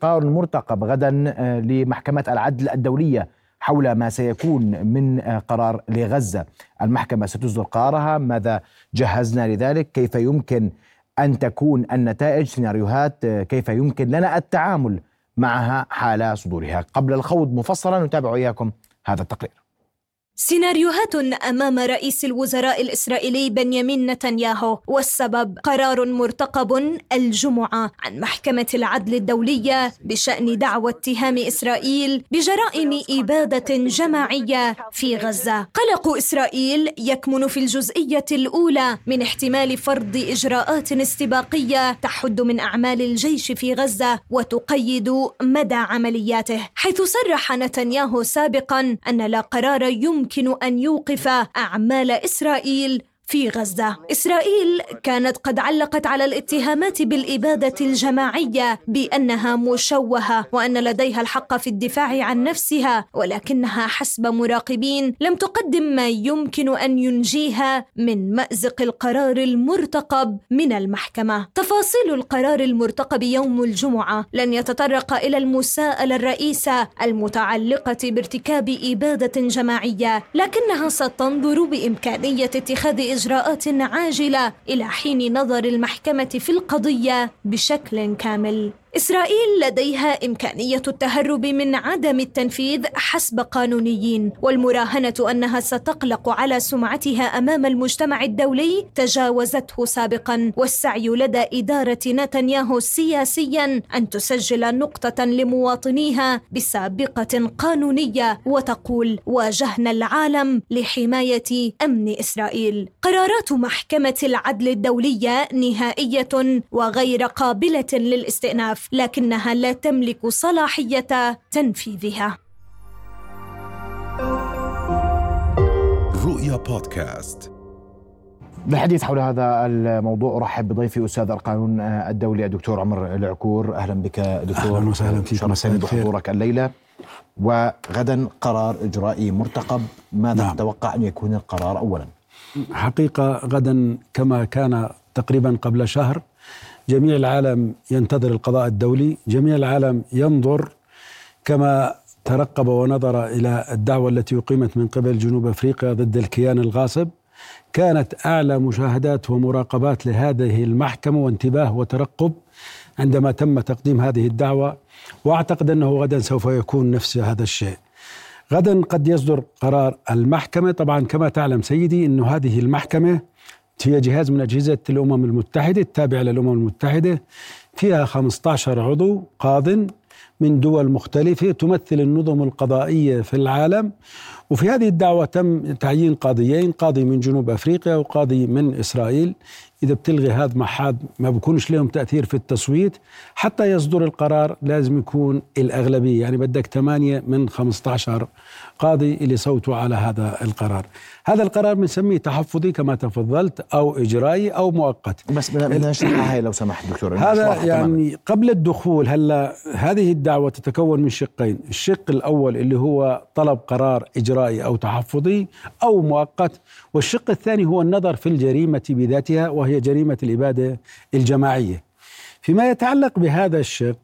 قرار مرتقب غدا لمحكمة العدل الدولية حول ما سيكون من قرار لغزة. المحكمة ستصدر قرارها. ماذا جهزنا لذلك؟ كيف يمكن أن تكون النتائج؟ سيناريوهات كيف يمكن لنا التعامل معها حال صدورها؟ قبل الخوض مفصلا نتابع إياكم هذا التقرير. سيناريوهات أمام رئيس الوزراء الإسرائيلي بنيامين نتنياهو، والسبب قرار مرتقب الجمعة عن محكمة العدل الدولية بشأن دعوى اتهام إسرائيل بجرائم إبادة جماعية في غزة. قلق إسرائيل يكمن في الجزئية الأولى من احتمال فرض إجراءات استباقية تحد من أعمال الجيش في غزة وتقيد مدى عملياته، حيث صرح نتنياهو سابقاً أن لا قرار يمكن أن يوقف أعمال إسرائيل في غزة. إسرائيل كانت قد علقت على الاتهامات بالإبادة الجماعية بأنها مشوهة وأن لديها الحق في الدفاع عن نفسها، ولكنها حسب مراقبين لم تقدم ما يمكن أن ينجيها من مأزق القرار المرتقب من المحكمة. تفاصيل القرار المرتقب يوم الجمعة لن يتطرق إلى المساءلة الرئيسة المتعلقة بارتكاب إبادة جماعية، لكنها ستنظر بإمكانية اتخاذ إجراءات عاجلة إلى حين نظر المحكمة في القضية بشكل كامل. إسرائيل لديها إمكانية التهرب من عدم التنفيذ حسب قانونيين، والمراهنة أنها ستقلق على سمعتها أمام المجتمع الدولي تجاوزته سابقاً، والسعي لدى إدارة نتنياهو سياسياً أن تسجل نقطة لمواطنيها بسابقة قانونية وتقول واجهنا العالم لحماية أمن إسرائيل. قرارات محكمة العدل الدولية نهائية وغير قابلة للاستئناف، لكنها لا تملك صلاحية تنفيذها. رؤيا بودكاست. للحديث حول هذا الموضوع أرحب بضيفي أستاذ القانون الدولي الدكتور عمر العكور. أهلا بك دكتور. أهلا وسهلا فيك. مساء بحضورك الليلة. وغدا قرار إجرائي مرتقب، ماذا تتوقع أن يكون القرار أولا؟ حقيقة غدا كما كان تقريبا قبل شهر جميع العالم ينتظر القضاء الدولي، جميع العالم ينظر كما ترقب ونظر إلى الدعوة التي أقيمت من قبل جنوب أفريقيا ضد الكيان الغاصب. كانت أعلى مشاهدات ومراقبات لهذه المحكمة وانتباه وترقب عندما تم تقديم هذه الدعوة، وأعتقد أنه غدا سوف يكون نفس هذا الشيء. غدا قد يصدر قرار المحكمة. طبعا كما تعلم سيدي أن هذه المحكمة هي جهاز من أجهزة الأمم المتحدة التابعة للأمم المتحدة، فيها 15 عضو قاضٍ من دول مختلفة تمثل النظم القضائية في العالم. وفي هذه الدعوة تم تعيين قاضيين، قاضي من جنوب أفريقيا وقاضي من إسرائيل. إذا بتلغي هذا محاد ما بكونش لهم تأثير في التصويت. حتى يصدر القرار لازم يكون الأغلبية، يعني بدك 8 من 15 قاضي اللي صوتوا على هذا القرار. هذا القرار بنسميه تحفظي كما تفضلت، أو إجرائي أو مؤقت. بس بدنا نشرحها هاي لو سمحت دكتور. هذا يعني تمام. قبل الدخول هلا هذه الدعوة تتكون من شقين، الشق الأول اللي هو طلب قرار إجرائي أو تحفظي أو مؤقت، والشق الثاني هو النظر في الجريمة بذاتها وهي جريمة الإبادة الجماعية. فيما يتعلق بهذا الشق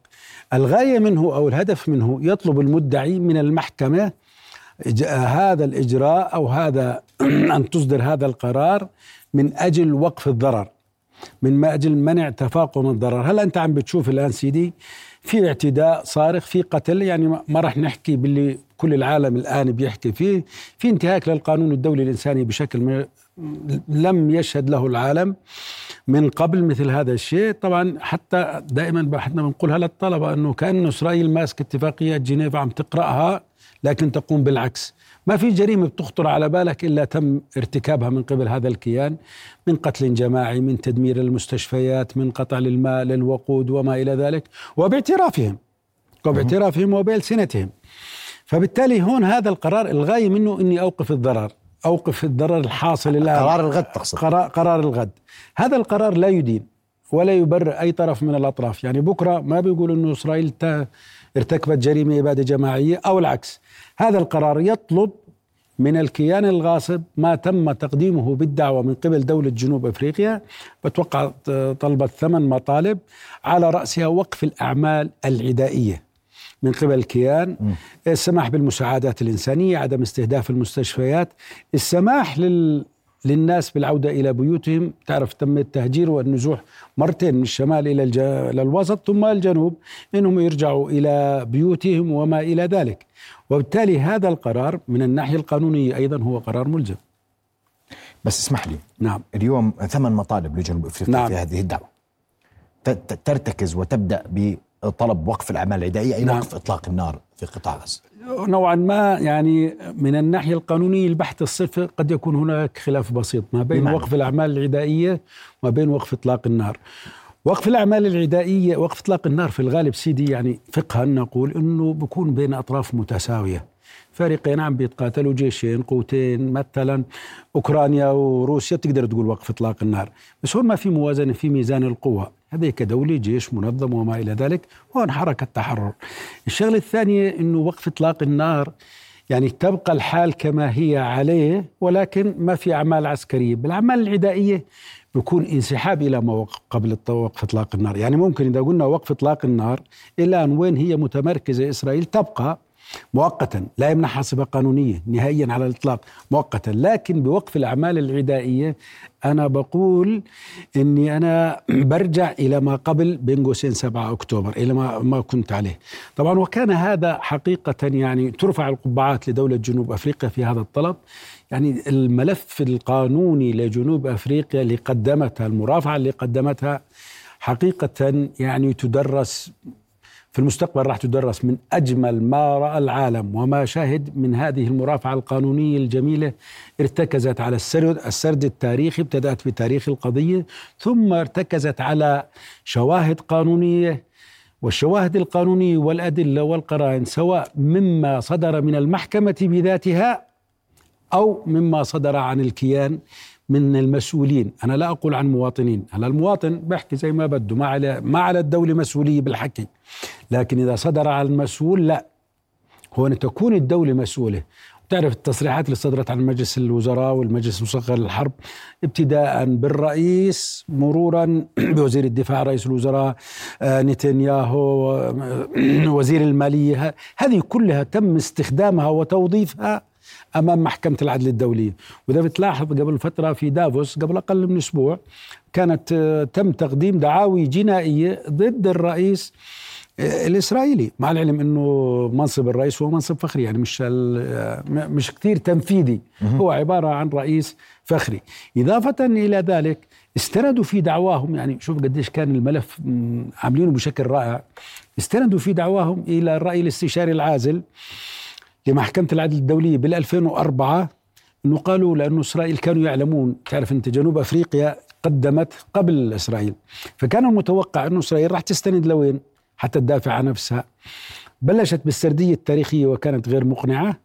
الغاية منه أو الهدف منه يطلب المدعي من المحكمة هذا الإجراء أو هذا أن تصدر هذا القرار من أجل وقف الضرر، من أجل منع تفاقم الضرر. هل أنت عم بتشوف الآن سيدي في اعتداء صارخ، في قتل، يعني ما رح نحكي باللي كل العالم الآن بيحكي فيه، في انتهاك للقانون الدولي الإنساني بشكل لم يشهد له العالم من قبل مثل هذا الشيء. طبعا حتى دائما احنا بنقولها للطلبة أنه كأن إسرائيل ماسك اتفاقية جنيف عم تقرأها لكن تقوم بالعكس. ما في جريمة بتخطر على بالك إلا تم ارتكابها من قبل هذا الكيان، من قتل جماعي، من تدمير المستشفيات، من قطع للماء للوقود وما إلى ذلك، وباعترافهم وبألسنتهم. فبالتالي هون هذا القرار الغاية منه إني أوقف الضرر الحاصل الآن. قرار الغد تقصد؟ قرار الغد. هذا القرار لا يدين ولا يبرر أي طرف من الأطراف. يعني بكرة ما بيقول إنه إسرائيل ارتكبت جريمة إبادة جماعية أو العكس. هذا القرار يطلب من الكيان الغاصب ما تم تقديمه بالدعوة من قبل دولة جنوب أفريقيا، بتوقع طلبت 8 مطالب على رأسها وقف الأعمال العدائية من قبل الكيان، السماح بالمساعدات الإنسانية، عدم استهداف المستشفيات، السماح للناس بالعودة إلى بيوتهم. تعرف تم التهجير والنزوح مرتين من الشمال إلى الوسط ثم الجنوب، إنهم يرجعوا إلى بيوتهم وما إلى ذلك. وبالتالي هذا القرار من الناحية القانونية أيضا هو قرار ملزم. بس اسمح لي، نعم، اليوم 8 مطالب لجنوب أفريقيا، نعم، في هذه الدعوة ترتكز وتبدأ بطلب وقف الأعمال العدائية، أي نعم، وقف إطلاق النار في قطاع غزة. نوعا ما يعني من الناحية القانونية البحث الصرف قد يكون هناك خلاف بسيط ما بين وقف الأعمال العدائية وما بين وقف إطلاق النار. وقف الأعمال العدائية، وقف إطلاق النار في الغالب سيدي يعني فقها نقول أنه بيكون بين أطراف متساوية، فريقين عم بيتقاتلوا، جيشين قوتين، مثلا أوكرانيا وروسيا تقدر تقول وقف إطلاق النار، بس هون ما في موازنة في ميزان القوة، هذا كدولة جيش منظم وما إلى ذلك، هون حركة تحرر. الشغلة الثانية أنه وقف إطلاق النار يعني تبقى الحال كما هي عليه، ولكن ما في أعمال عسكرية. بالأعمال العدائية بيكون انسحاب إلى ما قبل وقف إطلاق النار، يعني ممكن إذا قلنا وقف إطلاق النار إلا أن وين هي متمركزة إسرائيل تبقى مؤقتا، لا يمنحها صفة قانونية نهائيا على الإطلاق، مؤقتا. لكن بوقف الأعمال العدائية أنا بقول أني أنا برجع إلى ما قبل بين قوسين 7 أكتوبر، إلى ما كنت عليه طبعا. وكان هذا حقيقة يعني ترفع القبعات لدولة جنوب أفريقيا في هذا الطلب، يعني الملف القانوني لجنوب أفريقيا اللي قدمتها، المرافعة اللي قدمتها حقيقة يعني تدرس في المستقبل، راح تدرس من أجمل ما رأى العالم وما شاهد من هذه المرافعة القانونية الجميلة. ارتكزت على السرد التاريخي، ابتدأت بتاريخ القضية ثم ارتكزت على شواهد قانونية، والشواهد القانونية والأدلة والقرائن سواء مما صدر من المحكمة بذاتها أو مما صدر عن الكيان من المسؤولين. أنا لا أقول عن مواطنين، هلا المواطن بحكي زي ما بده، ما على الدولة مسؤولية بالحكي، لكن إذا صدر على المسؤول لا، هون تكون الدولة مسؤولة. تعرف التصريحات اللي صدرت عن مجلس الوزراء والمجلس المصغر للحرب، ابتداء بالرئيس مرورا بوزير الدفاع، رئيس الوزراء، نتنياهو، وزير المالية، هذه كلها تم استخدامها وتوظيفها أمام محكمة العدل الدولية. وإذا بتلاحظ قبل فترة في دافوس، قبل أقل من أسبوع، كانت تم تقديم دعاوي جنائية ضد الرئيس الإسرائيلي، مع العلم أنه منصب الرئيس هو منصب فخري، يعني مش كتير تنفيذي، هو عبارة عن رئيس فخري. إضافة إلى ذلك استندوا في دعواهم، يعني شوف قديش كان الملف عاملينه بشكل رائع، استندوا في دعواهم إلى الرأي الاستشاري العازل لمحكمة العدل الدولية بال2004، أنه قالوا لأنه إسرائيل كانوا يعلمون، تعرف أنت جنوب أفريقيا قدمت قبل إسرائيل، فكان المتوقع أنه إسرائيل راح تستند لوين حتى تدافع عن نفسها. بلشت بالسردية التاريخية وكانت غير مقنعة،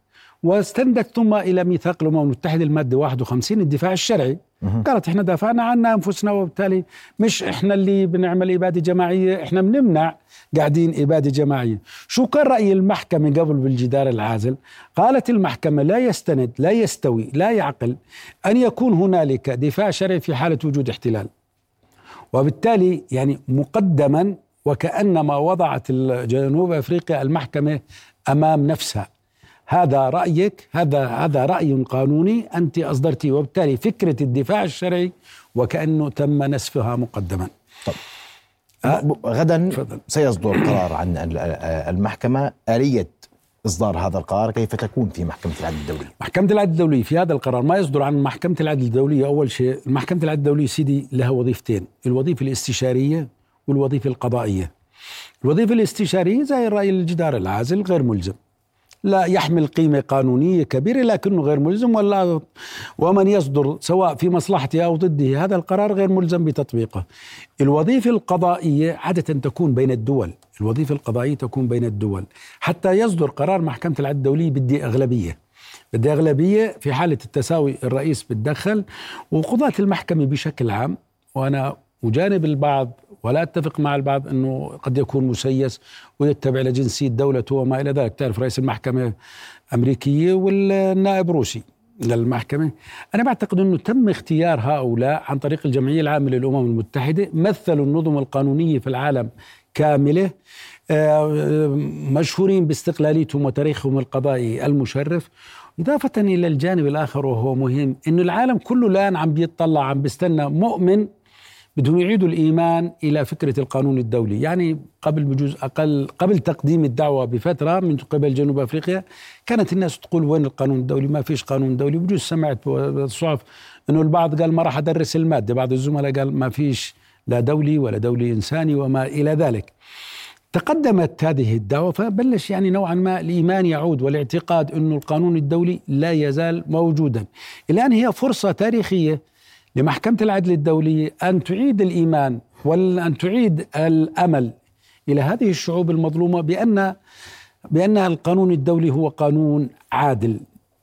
واستندت ثم إلى ميثاق الأمم المتحدة المادة 51 الدفاع الشرعي، قالت إحنا دافعنا عن أنفسنا، وبالتالي مش إحنا اللي بنعمل إبادة جماعية، إحنا بنمنع قاعدين إبادة جماعية. شو كان رأي المحكمة قبل بالجدار العازل؟ قالت المحكمة لا يستند، لا يستوي، لا يعقل أن يكون هنالك دفاع شرعي في حالة وجود احتلال، وبالتالي يعني مقدما، وكأنما وضعت جنوب أفريقيا المحكمة أمام نفسها. هذا رأيك، هذا رأي قانوني أنت أصدرتيه، وبالتالي فكرة الدفاع الشرعي وكأنه تم نسفها مقدما. طب غدا سيصدر قرار عن المحكمة، آلية إصدار هذا القرار كيف تكون في محكمة العدل الدولية؟ محكمة العدل الدولية في هذا القرار ما يصدر عن محكمة العدل الدولية. أول شيء محكمة العدل الدولية سيدي لها وظيفتين، الوظيفة الاستشارية والوظيفة القضائية. الوظيفة الاستشارية زي رأي الجدار العازل غير ملزم، لا يحمل قيمة قانونية كبيرة، لكنه غير ملزم، ومن يصدر سواء في مصلحته أو ضده هذا القرار غير ملزم بتطبيقه. الوظيفة القضائية عادة تكون بين الدول، الوظيفة القضائية تكون بين الدول حتى يصدر قرار محكمة العدل الدولية. بدي أغلبية في حالة التساوي الرئيس بتدخل، وقضاة المحكمة بشكل عام، وأنا وجانب البعض ولا أتفق مع البعض أنه قد يكون مسيس ويتبع لجنسية دولته وما إلى ذلك. تعرف رئيس المحكمة أمريكية والنائب روسي للمحكمة. أنا أعتقد أنه تم اختيار هؤلاء عن طريق الجمعية العامة للأمم المتحدة، مثلوا النظم القانونية في العالم كاملة، مشهورين باستقلاليتهم وتاريخهم القضائي المشرف. إضافة إلى الجانب الآخر وهو مهم، أنه العالم كله الآن عم بيتطلع، عم بيستنى مؤمن بدهم يعيدوا الإيمان إلى فكرة القانون الدولي. يعني قبل بجوز أقل، قبل تقديم الدعوة بفترة من قبل جنوب أفريقيا، كانت الناس تقول وين القانون الدولي، ما فيش قانون دولي. بجوز سمعت بالصحف أنه البعض قال ما راح أدرس المادة، بعض الزملاء قال ما فيش لا دولي ولا دولي إنساني وما إلى ذلك. تقدمت هذه الدعوة فبلش يعني نوعا ما الإيمان يعود، والاعتقاد أنه القانون الدولي لا يزال موجودا. الآن هي فرصة تاريخية لمحكمة العدل الدولية أن تعيد الإيمان وأن تعيد الأمل إلى هذه الشعوب المظلومة بأن القانون الدولي هو قانون عادل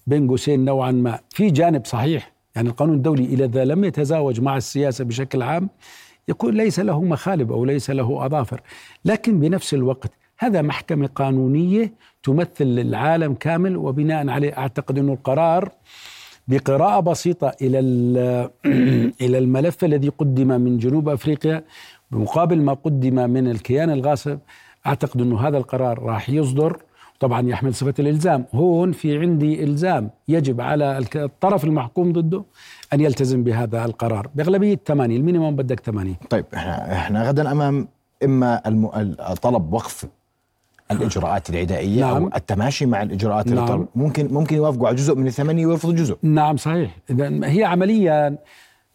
بين قوسين نوعا ما. في جانب صحيح، يعني القانون الدولي إذا لم يتزاوج مع السياسة بشكل عام يكون ليس له مخالب أو ليس له أظافر، لكن بنفس الوقت هذا محكمة قانونية تمثل العالم كامل، وبناء عليه أعتقد أنه القرار بقراءة بسيطة إلى الملف الذي قدم من جنوب أفريقيا بمقابل ما قدم من الكيان الغاصب، أعتقد أنه هذا القرار راح يصدر، طبعا يحمل صفة الإلزام. هون في عندي إلزام، يجب على الطرف المحكوم ضده أن يلتزم بهذا القرار بأغلبية 80، المينيموم بدك 80. طيب احنا غدا أمام إما طلب وقف الإجراءات العدائية، نعم، أو التماشي مع الإجراءات، نعم، ممكن يوافقوا على جزء من الثمانية ويرفضوا جزء. نعم صحيح. إذن هي عمليا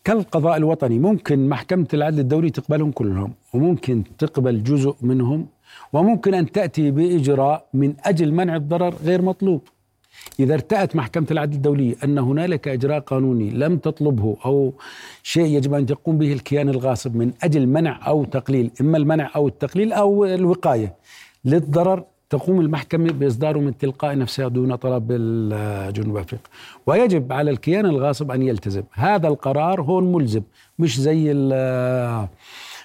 كالقضاء الوطني، ممكن محكمة العدل الدولي تقبلهم كلهم، وممكن تقبل جزء منهم، وممكن أن تأتي بإجراء من أجل منع الضرر غير مطلوب. إذا ارتأت محكمة العدل الدولية أن هنالك إجراء قانوني لم تطلبه أو شيء يجب أن تقوم به الكيان الغاصب من أجل منع أو تقليل، إما المنع أو التقليل أو الوقاية للضرر، تقوم المحكمة بإصداره من تلقاء نفسها دون طلب جنوب أفريقيا. ويجب على الكيان الغاصب أن يلتزم. هذا القرار هون ملزم، مش زي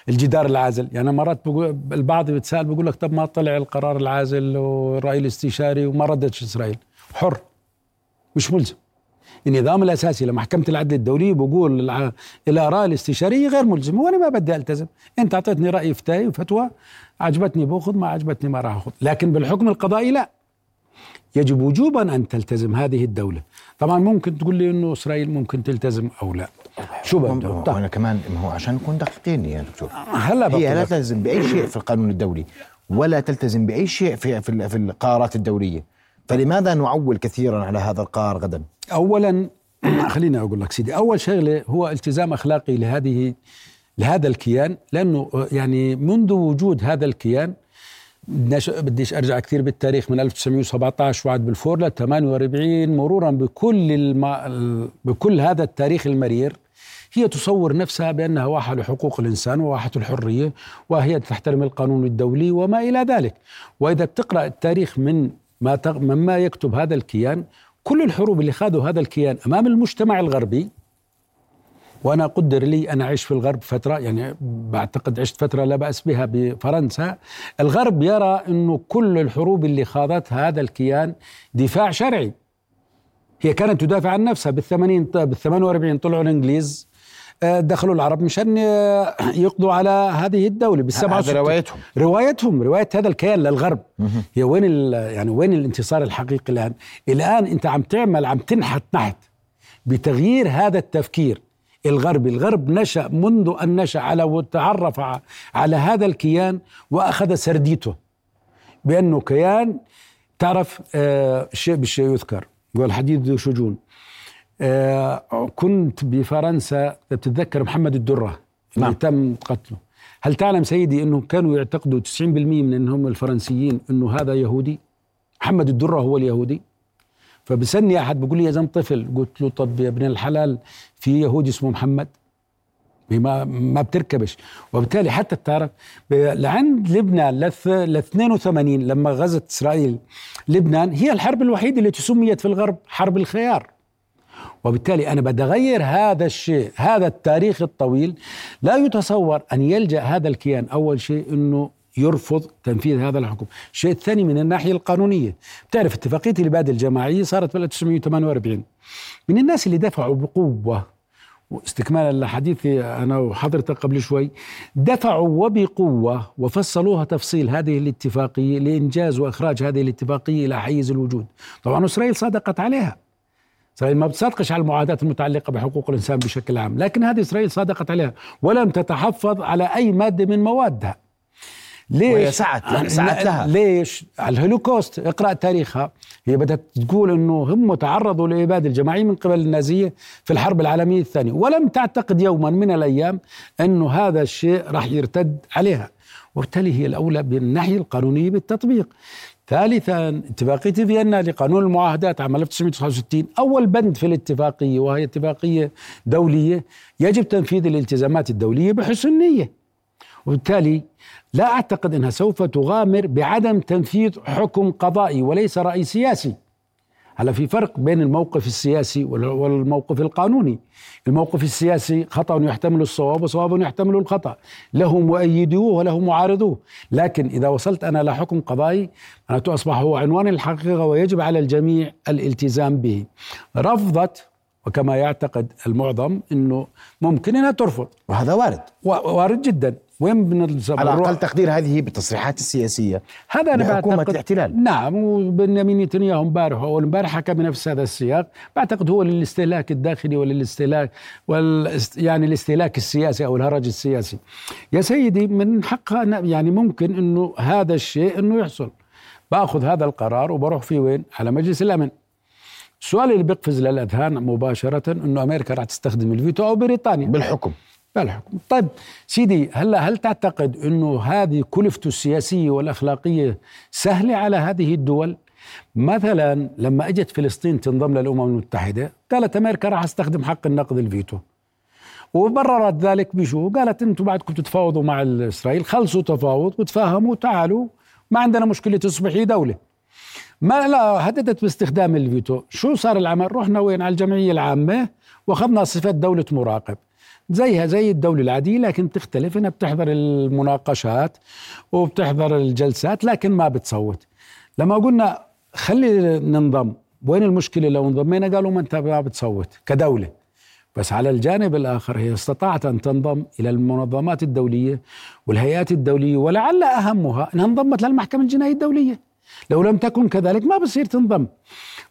الجدار العازل. يعني مرات البعض بيتسأل بيقول لك طب ما طلع القرار العازل والرأي الاستشاري وما ردتش إسرائيل؟ حر، مش ملزم. النظام الأساسي لمحكمة العدل الدولي بقول الآراء الاستشارية غير ملزمة، وأنا ما بدي ألتزم. أنت أعطيتني رأي فتاي وفتوى، عجبتني بأخذ، ما عجبتني ما راح أخذ. لكن بالحكم القضائي لا، يجب وجوبا أن تلتزم هذه الدولة. طبعا ممكن تقول لي إنه إسرائيل ممكن تلتزم أو لا، شو بده؟ أنا كمان هو عشان نكون دقيقين يا دكتور، هي لا تلتزم بأي شيء في القانون الدولي، ولا تلتزم بأي شيء في القرارات الدولية. فلماذا نعول كثيرا على هذا القرار غدا؟ أولا خليني أقول لك سيدي، أول شغلة هو التزام أخلاقي لهذا الكيان، لأنه يعني منذ وجود هذا الكيان، بديش أرجع كثير بالتاريخ، من 1917 وعد بلفور ل 48، مرورا بكل هذا التاريخ المرير، هي تصور نفسها بأنها واحد لحقوق الإنسان وواحد الحرية، وهي تحترم القانون الدولي وما إلى ذلك. وإذا بتقرأ التاريخ مما يكتب هذا الكيان، كل الحروب اللي خاضوا هذا الكيان أمام المجتمع الغربي، وأنا قدر لي أنا أعيش في الغرب فترة، يعني بعتقد عشت فترة لا بأس بها بفرنسا. الغرب يرى أنه كل الحروب اللي خاضت هذا الكيان دفاع شرعي، هي كانت تدافع عن نفسها. بال48 طلعوا الإنجليز، دخلوا العرب مشان يقضوا على هذه الدولة. بال67 رواية هذا الكيان للغرب هي وين يعني وين الانتصار الحقيقي الآن؟ الآن أنت عم تعمل، عم تنحت نحت بتغيير هذا التفكير الغربي. الغرب نشأ منذ أن نشأ وتعرف على هذا الكيان، وأخذ سرديته بأنه كيان، تعرف الشيء بالشيء يذكر والحديث ذو شجون. كنت بفرنسا، بتتذكر محمد الدرة اللي تم قتله؟ هل تعلم سيدي أنهم كانوا يعتقدوا 90% من أنهم الفرنسيين أنه هذا يهودي؟ محمد الدرة هو اليهودي. فبسني أحد بيقول لي يا زلمة طفل، قلت له طب يا ابن الحلال في يهودي اسمه محمد؟ ما بتركبش. وبالتالي حتى تعرف لعند لبنان ل82 لما غزت إسرائيل لبنان، هي الحرب الوحيدة اللي تسميت في الغرب حرب الخيار، وبالتالي أنا بدي أغير هذا الشيء، هذا التاريخ الطويل. لا يتصور أن يلجأ هذا الكيان أول شيء أنه يرفض تنفيذ هذا الحكم. الشيء الثاني من الناحية القانونية، بتعرف اتفاقية البادل الجماعية صارت بال 1948. من الناس اللي دفعوا بقوة، واستكمالا لحديثي أنا وحضرتك قبل شوي، دفعوا وبقوة وفصلوها تفصيل هذه الاتفاقية لإنجاز وإخراج هذه الاتفاقية إلى حيز الوجود. طبعا إسرائيل صادقت عليها، إسرائيل ما بتصدقش على المعاهدات المتعلقة بحقوق الإنسان بشكل عام، لكن هذه إسرائيل صادقت عليها ولم تتحفظ على أي مادة من موادها. ليش؟ سعت لها. ليش؟ على الهولوكوست، اقرأ تاريخها. هي بدأت تقول أنه هم تعرضوا لإبادة الجماعية من قبل النازية في الحرب العالمية الثانية، ولم تعتقد يوما من الأيام أنه هذا الشيء راح يرتد عليها، وبالتالي هي الأولى بالناحية القانونية بالتطبيق. ثالثا، اتفاقية فيينا لقانون المعاهدات عام 1969، أول بند في الاتفاقية، وهي اتفاقية دولية، يجب تنفيذ الالتزامات الدولية بحسن نية، وبالتالي لا أعتقد أنها سوف تغامر بعدم تنفيذ حكم قضائي وليس رأي سياسي. هلا في فرق بين الموقف السياسي والموقف القانوني. الموقف السياسي خطأ يحتمل الصواب وصواب يحتمل الخطأ، له مؤيدوه وله معارضوه. لكن إذا وصلت أنا لحكم قضائي، أنا أصبح هو عنوان الحقيقة ويجب على الجميع الالتزام به. رفضت، وكما يعتقد المعظم أنه ممكن أنها ترفض، وهذا وارد، وارد جداً. وين على أقل تقدير هذه بالتصريحات السياسية هذا أنا حكومة الاحتلال. نعم، وبنيامين نتنياهو امبارح أو امبارح حكى بنفس هذا السياق. بعتقد هو للاستهلاك الداخلي والاستهلاك يعني الاستهلاك السياسي أو الهرج السياسي. يا سيدي، من حقها يعني ممكن إنه هذا الشيء إنه يحصل. بأخذ هذا القرار وبروح فيه وين؟ على مجلس الأمن. السؤال اللي بيقفز للأذهان مباشرة إنه أمريكا راح تستخدم الفيتو أو بريطانيا بالحكم. طيب سيدي، هل تعتقد أنه هذه كلفته السياسية والأخلاقية سهلة على هذه الدول؟ مثلا لما أجت فلسطين تنضم للأمم المتحدة، قالت أمريكا راح أستخدم حق النقد الفيتو، وبررت ذلك بشو؟ قالت أنتم بعدكم تتفاوضوا مع إسرائيل، خلصوا تفاوض وتفاهموا، تعالوا، ما عندنا مشكلة، تصبحي دولة. ما لا هددت باستخدام الفيتو. شو صار العمل؟ رحنا وين؟ على الجمعية العامة، وأخذنا صفة دولة مراقب زيها زي الدولة العادية، لكن تختلف إنها بتحضر المناقشات وبتحضر الجلسات لكن ما بتصوت. لما قلنا خلي ننضم، وين المشكلة لو انضمينا؟ قالوا ما أنت ما بتصوت كدولة. بس على الجانب الآخر هي استطاعت أن تنضم إلى المنظمات الدولية والهيئات الدولية، ولعل أهمها أنها انضمت للمحكمة الجنائية الدولية. لو لم تكن كذلك ما بصير تنضم.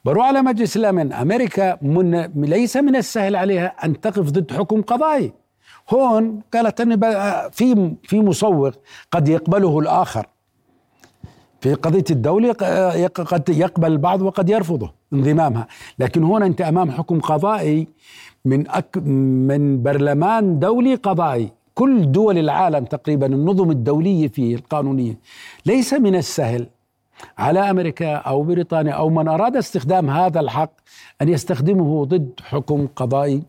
بروح على مجلس الأمن، أمريكا ليس من السهل عليها أن تقف ضد حكم قضائي. هون قالت أن في مسوغ قد يقبله الآخر في قضية الدولة، قد يقبل البعض وقد يرفضه انضمامها، لكن هون أنت أمام حكم قضائي من برلمان دولي قضائي. كل دول العالم تقريبا النظم الدولية فيه القانونية. ليس من السهل على أمريكا أو بريطانيا أو من أراد استخدام هذا الحق أن يستخدمه ضد حكم قضائي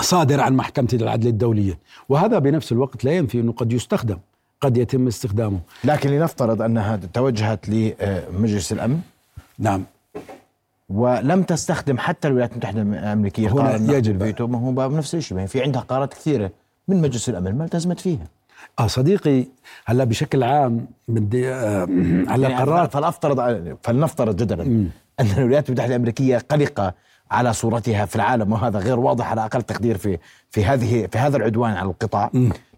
صادر عن محكمة العدل الدولية. وهذا بنفس الوقت لا ينفي أنه قد يستخدم، قد يتم استخدامه. لكن لنفترض أنها توجهت لمجلس الأمن، نعم، ولم تستخدم حتى الولايات المتحدة الأمريكية هنا يجب فيتو. ما هو بنفس الشيء، في عندها قرارات كثيرة من مجلس الأمن ما التزمت فيها. صديقي، هلا بشكل عام بدي على القرارات. فلنفترض جدلا أن الولايات المتحدة الأمريكية قلقة على صورتها في العالم، وهذا غير واضح على أقل تقدير في هذا العدوان على القطاع.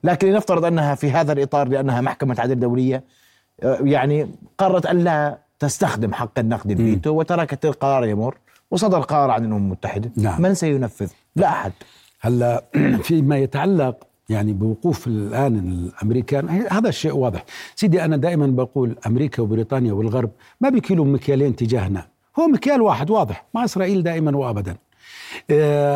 لكن لنفترض أنها في هذا الإطار، لأنها محكمة عدل دولية، يعني قررت أن لا تستخدم حق النقد الفيتو وتركت القرار يمر، وصدر قرار عن الأمم المتحدة. نعم. من سينفذ؟ لا أحد. هلا فيما يتعلق يعني بوقوف الآن الأمريكان، هذا الشيء واضح. سيدي، أنا دائما بقول أمريكا وبريطانيا والغرب ما بكيلوا مكيالين تجاهنا، هو مكيال واحد واضح مع إسرائيل دائما وأبدا.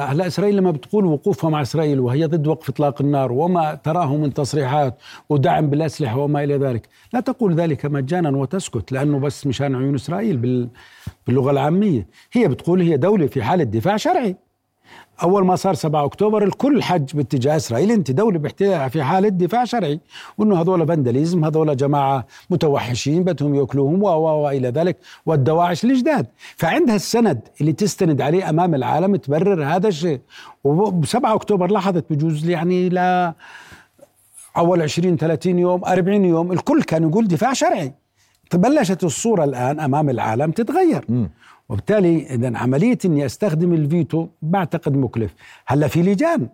هلا إسرائيل لما بتقول وقوفها مع إسرائيل، وهي ضد وقف إطلاق النار وما تراه من تصريحات ودعم بالأسلحة وما إلى ذلك، لا تقول ذلك مجانا وتسكت لأنه بس مشان عيون إسرائيل باللغة العامية. هي بتقول هي دولة في حالة دفاع شرعي، أول ما صار 7 أكتوبر الكل حج باتجاه إسرائيل، أنت دولة باحتلال في حالة دفاع شرعي، وأنه هذول فانداليزم، هذول جماعة متوحشين بدهم يأكلوهم وإلى ذلك، والدواعش الجداد. فعندها السند اللي تستند عليه أمام العالم تبرر هذا الشيء. و7 أكتوبر لاحظت بجوز يعني لا أول 20-30 يوم 40 يوم الكل كان يقول دفاع شرعي. بلشت الصورة الآن أمام العالم تتغير. وبالتالي إذن عملية إني أستخدم الفيتو بعتقد مكلف. هلا في لجان،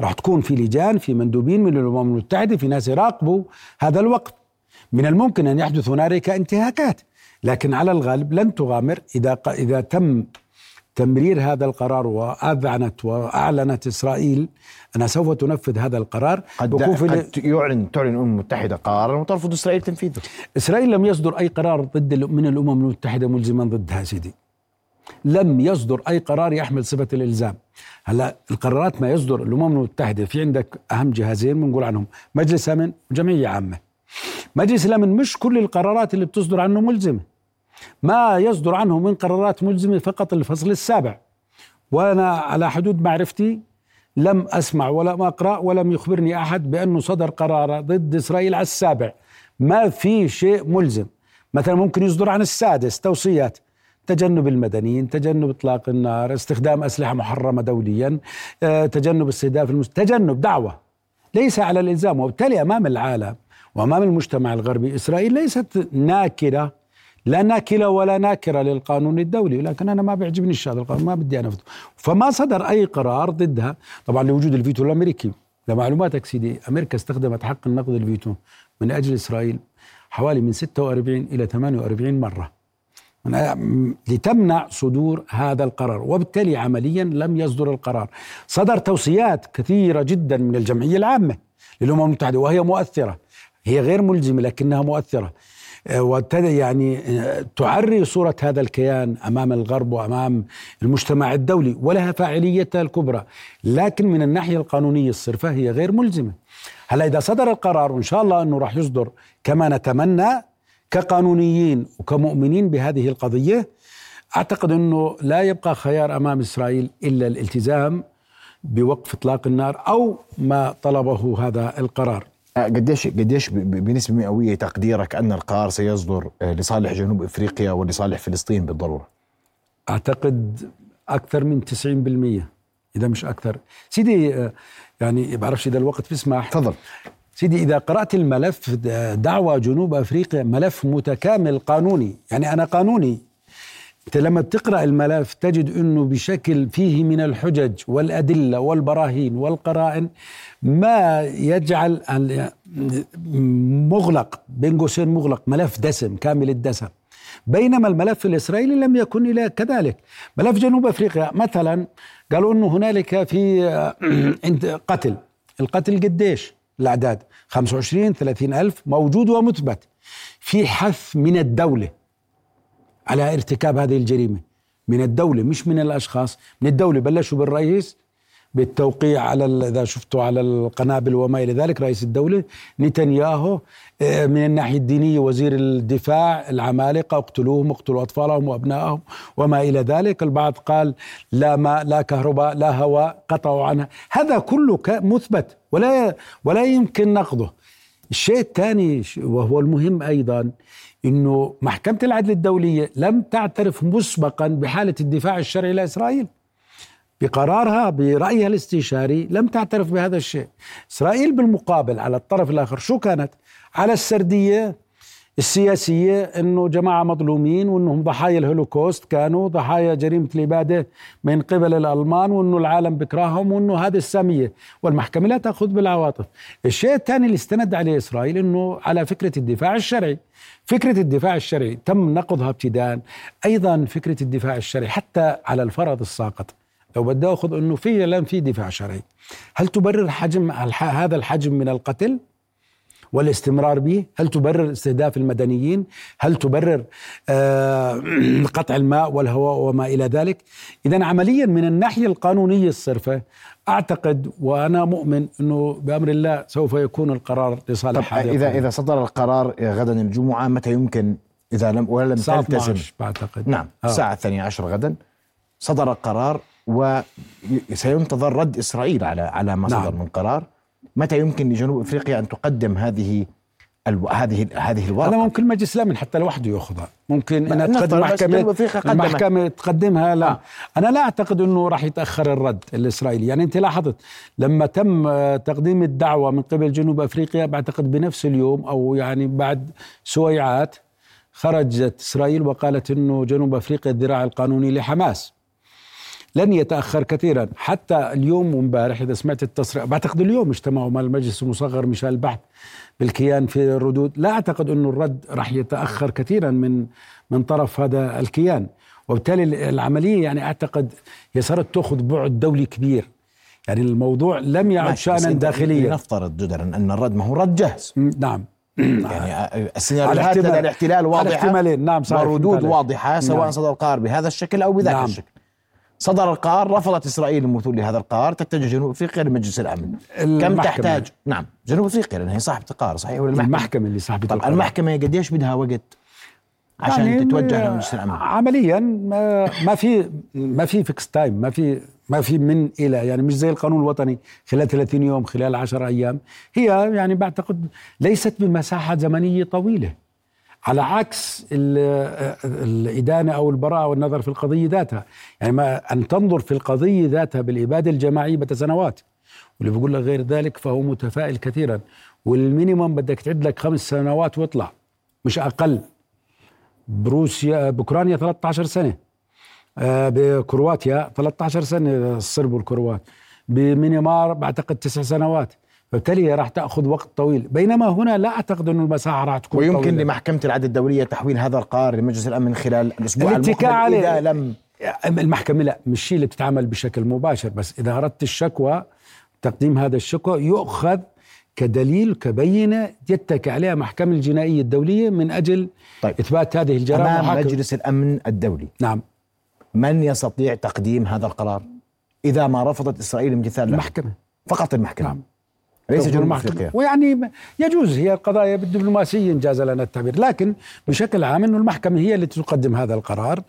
راح تكون في لجان، في مندوبين من الأمم المتحدة، في ناس يراقبوا هذا الوقت. من الممكن أن يحدث هنالك انتهاكات، لكن على الغالب لن تغامر إذا تم تمرير هذا القرار وأعلنت إسرائيل أنها سوف تنفذ هذا القرار. قد تعلن الأمم المتحدة قرارا وترفض إسرائيل تنفيذه. إسرائيل لم يصدر أي قرار من الأمم المتحدة ملزما ضدها سيدي، لم يصدر أي قرار يحمل صفة الإلزام. هلا القرارات ما يصدر الأمم المتحدة، في عندك أهم جهازين بنقول عنهم، مجلس أمن وجمعية عامة. مجلس الأمن مش كل القرارات اللي بتصدر عنه ملزمة، ما يصدر عنه من قرارات ملزمة فقط الفصل 7. وأنا على حدود معرفتي لم أسمع ولا أقرأ ولم يخبرني أحد بأنه صدر قرار ضد إسرائيل على 7. ما في شيء ملزم. مثلا ممكن يصدر عن 6 توصيات، تجنب المدنيين، تجنب إطلاق النار، استخدام أسلحة محرمة دوليا، تجنب استهداف تجنب دعوة، ليس على الإلزام. وبالتالي أمام العالم وأمام المجتمع الغربي إسرائيل ليست ناكرة، لا ناكلة ولا ناكرة للقانون الدولي، لكن أنا ما بيعجبنيش هذا القانون، ما بدي أنفذه، فما صدر أي قرار ضدها. طبعا لوجود الفيتو الأمريكي. لمعلوماتك سيدي، أمريكا استخدمت حق النقض الفيتو من أجل إسرائيل حوالي من 46 إلى 48 مرة لتمنع صدور هذا القرار، وبالتالي عمليا لم يصدر القرار. صدر توصيات كثيرة جدا من الجمعية العامة للأمم المتحدة، وهي مؤثرة، هي غير ملزمة لكنها مؤثرة، وابتدى يعني تعري صورة هذا الكيان أمام الغرب وأمام المجتمع الدولي، ولها فاعليتها الكبرى، لكن من الناحية القانونية الصرفة هي غير ملزمة. هلا إذا صدر القرار، وإن شاء الله أنه راح يصدر كما نتمنى كقانونيين وكمؤمنين بهذه القضية، أعتقد أنه لا يبقى خيار أمام إسرائيل إلا الالتزام بوقف إطلاق النار أو ما طلبه هذا القرار. قديش بنسبة مئوية تقديرك أن القرار سيصدر لصالح جنوب أفريقيا ولصالح فلسطين بالضرورة؟ أعتقد أكثر من 90%، إذا مش أكثر سيدي. يعني بعرفش إذا الوقت بيسمح. تفضل سيدي. إذا قرأت الملف، دعوة جنوب أفريقيا ملف متكامل قانوني، يعني أنا قانوني، أنت لما بتقرأ الملف تجد أنه بشكل فيه من الحجج والأدلة والبراهين والقرائن ما يجعل مغلق، بين قوسين مغلق، ملف دسم كامل الدسم. بينما الملف الإسرائيلي لم يكن إلى كذلك. ملف جنوب أفريقيا مثلا قالوا أنه هنالك في قتل، القتل قديش الأعداد؟ 25-30 ألف موجود ومثبت. في حث من الدولة على ارتكاب هذه الجريمة، من الدولة مش من الأشخاص، من الدولة. بلشوا بالرئيس بالتوقيع على إذا شفتوا على القنابل وما إلى ذلك، رئيس الدولة نتنياهو، من الناحية الدينية وزير الدفاع، العمالقة اقتلوهم واقتلوا أطفالهم وأبنائهم وما إلى ذلك. البعض قال لا ماء لا كهرباء لا هواء، قطعوا عنها. هذا كله مثبت ولا يمكن نقضه. الشيء الثاني وهو المهم أيضا، إنه محكمة العدل الدولية لم تعترف مسبقا بحالة الدفاع الشرعي لإسرائيل، بقرارها برأيها الاستشاري لم تعترف بهذا الشيء. إسرائيل بالمقابل على الطرف الآخر شو كانت؟ على السردية السياسية، إنه جماعة مظلومين، وإنهم ضحايا الهولوكوست، كانوا ضحايا جريمة الإبادة من قبل الألمان، وإنه العالم بكراهم، وإنه هذه السامية، والمحكمة لا تأخذ بالعواطف. الشيء الثاني اللي استند عليه إسرائيل إنه على فكرة الدفاع الشرعي. فكرة الدفاع الشرعي تم نقضها ابتداء. أيضا فكرة الدفاع الشرعي حتى على الفرض الساقط، لو بدي أخذ إنه في لم في دفاع شرعي، هل تبرر حجم هذا الحجم من القتل والاستمرار به؟ هل تبرر استهداف المدنيين؟ هل تبرر قطع الماء والهواء وما إلى ذلك؟ إذن عمليا من الناحية القانونية الصرفة أعتقد وأنا مؤمن أنه بأمر الله سوف يكون القرار لصالح هذا. إذا صدر القرار غدا الجمعة، متى يمكن إذا لم تلتزم؟ الساعة 12 بعتقد. نعم الساعة 12 غدا صدر القرار، وسينتظر رد إسرائيل على ما صدر من قرار. متى يمكن لجنوب أفريقيا أن تقدم هذه الورقة؟ أنا ممكن مجلس الأمن حتى لوحده يأخذها، ممكن أن تقدم المحكمة تقدمها. لا أنا لا أعتقد أنه راح يتأخر الرد الإسرائيلي. يعني أنت لاحظت لما تم تقديم الدعوة من قبل جنوب أفريقيا بعتقد بنفس اليوم أو يعني بعد سويعات خرجت إسرائيل وقالت أنه جنوب أفريقيا الذراع القانوني لحماس، لن يتأخر كثيرا. حتى اليوم ومبارح إذا سمعت التصريح، بعتقد اليوم اجتمعوا مع المجلس المصغر مشان البحث بالكيان في الردود. لا أعتقد أنه الرد راح يتأخر كثيرا من طرف هذا الكيان، وبالتالي العملية يعني أعتقد هي صارت تأخذ بعد دولي كبير. يعني الموضوع لم يعد شأنا داخليا. نفترض جدلا أن الرد ما هو رد جاهز. نعم يعني السيناريوهات للاحتلال واضحة، نعم وردود واضحة، سواء نعم صدر القرار بهذا الشكل أو بذاك نعم الشكل. صدر القرار، رفضت إسرائيل المثول لهذا القرار، تتجه جنوب أفريقيا لمجلس الأمن. كم تحتاج؟ نعم جنوب أفريقيا لأنها صاحبة القرار، صحيح ولا المحكمة اللي صاحبة القرار؟ المحكمة قديش بدها وقت عشان يعني تتوجه لمجلس الأمن؟ عمليا ما في فيكس تايم، ما في من إلى، يعني مش زي القانون الوطني خلال 30 يوم خلال 10 أيام. هي يعني بعتقد ليست بمساحة زمنية طويلة، على عكس الإدانة أو البراءة والنظر في القضية ذاتها. يعني ما أن تنظر في القضية ذاتها بالإبادة الجماعية بتسنوات، واللي بيقول لك غير ذلك فهو متفائل كثيرا. والمينيموم بدك تعد لك 5 سنوات واطلع، مش أقل. بروسيا بأوكرانيا 13 سنة، بكرواتيا 13 سنة الصرب والكروات، بمينمار بعتقد 9 سنوات. فبالتالي راح تأخذ وقت طويل، بينما هنا لا أعتقد أن المساحة راح تكون ويمكن طويلة. لمحكمة العدل الدولية تحويل هذا القرار لمجلس الأمن خلال الأسبوع المقبل إذا لم المحكمة لا مش هي اللي بتتعامل بشكل مباشر، بس إذا أردت الشكوى تقديم هذا الشكوى يؤخذ كدليل كبينة يتكى عليها محكمة الجنائية الدولية من أجل إثبات هذه الجرائم أمام مجلس الأمن الدولي. نعم من يستطيع تقديم هذا القرار إذا ما رفضت إسرائيل امتثال له؟ المحكمة، فقط المحكمة. نعم ليس جنوب أفريقيا. ويعني يجوز هي القضايا بالدبلوماسية إن جاز لنا التعبير، لكن بشكل عام إنه المحكمة هي اللي تقدم هذا القرار،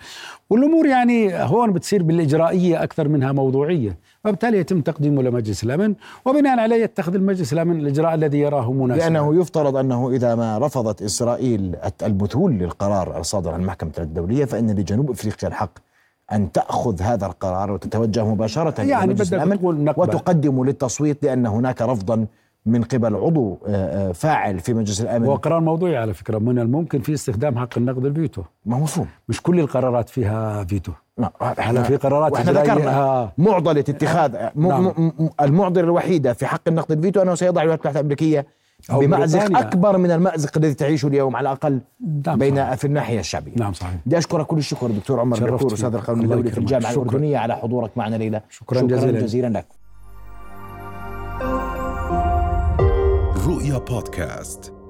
والأمور يعني هون بتصير بالإجرائية أكثر منها موضوعية، وبالتالي يتم تقديمه لمجلس الأمن، وبناء عليه يتخذ المجلس الأمن الإجراء الذي يراه مناسبا. لأنه يفترض أنه إذا ما رفضت إسرائيل المثول للقرار الصادر عن المحكمة الدولية فإن لجنوب أفريقيا الحق أن تأخذ هذا القرار وتتوجه مباشرة يعني إلى مجلس الأمن وتقدم للتصويت، لأن هناك رفضا من قبل عضو فاعل في مجلس الأمن. هو قرار موضوعي على فكرة، من الممكن في استخدام حق النقد الفيتو. مفهوم مش كل القرارات فيها فيتو. نعم في قرارات احنا ذكرنا معضلة اتخاذ المعضلة الوحيدة في حق النقد الفيتو أنه سيضع الولايات المتحدة الأمريكية بمأزق أكبر من المأزق الذي تعيشه اليوم على الأقل بين في الناحية الشعبية. نعم صحيح. بدي أشكرك كل الشكر دكتور عمر العكور أستاذ القانون الدولي في الجامعة الأردنية على حضورك معنا ليلى. شكرا جزيلا لك. رؤيا بودكاست.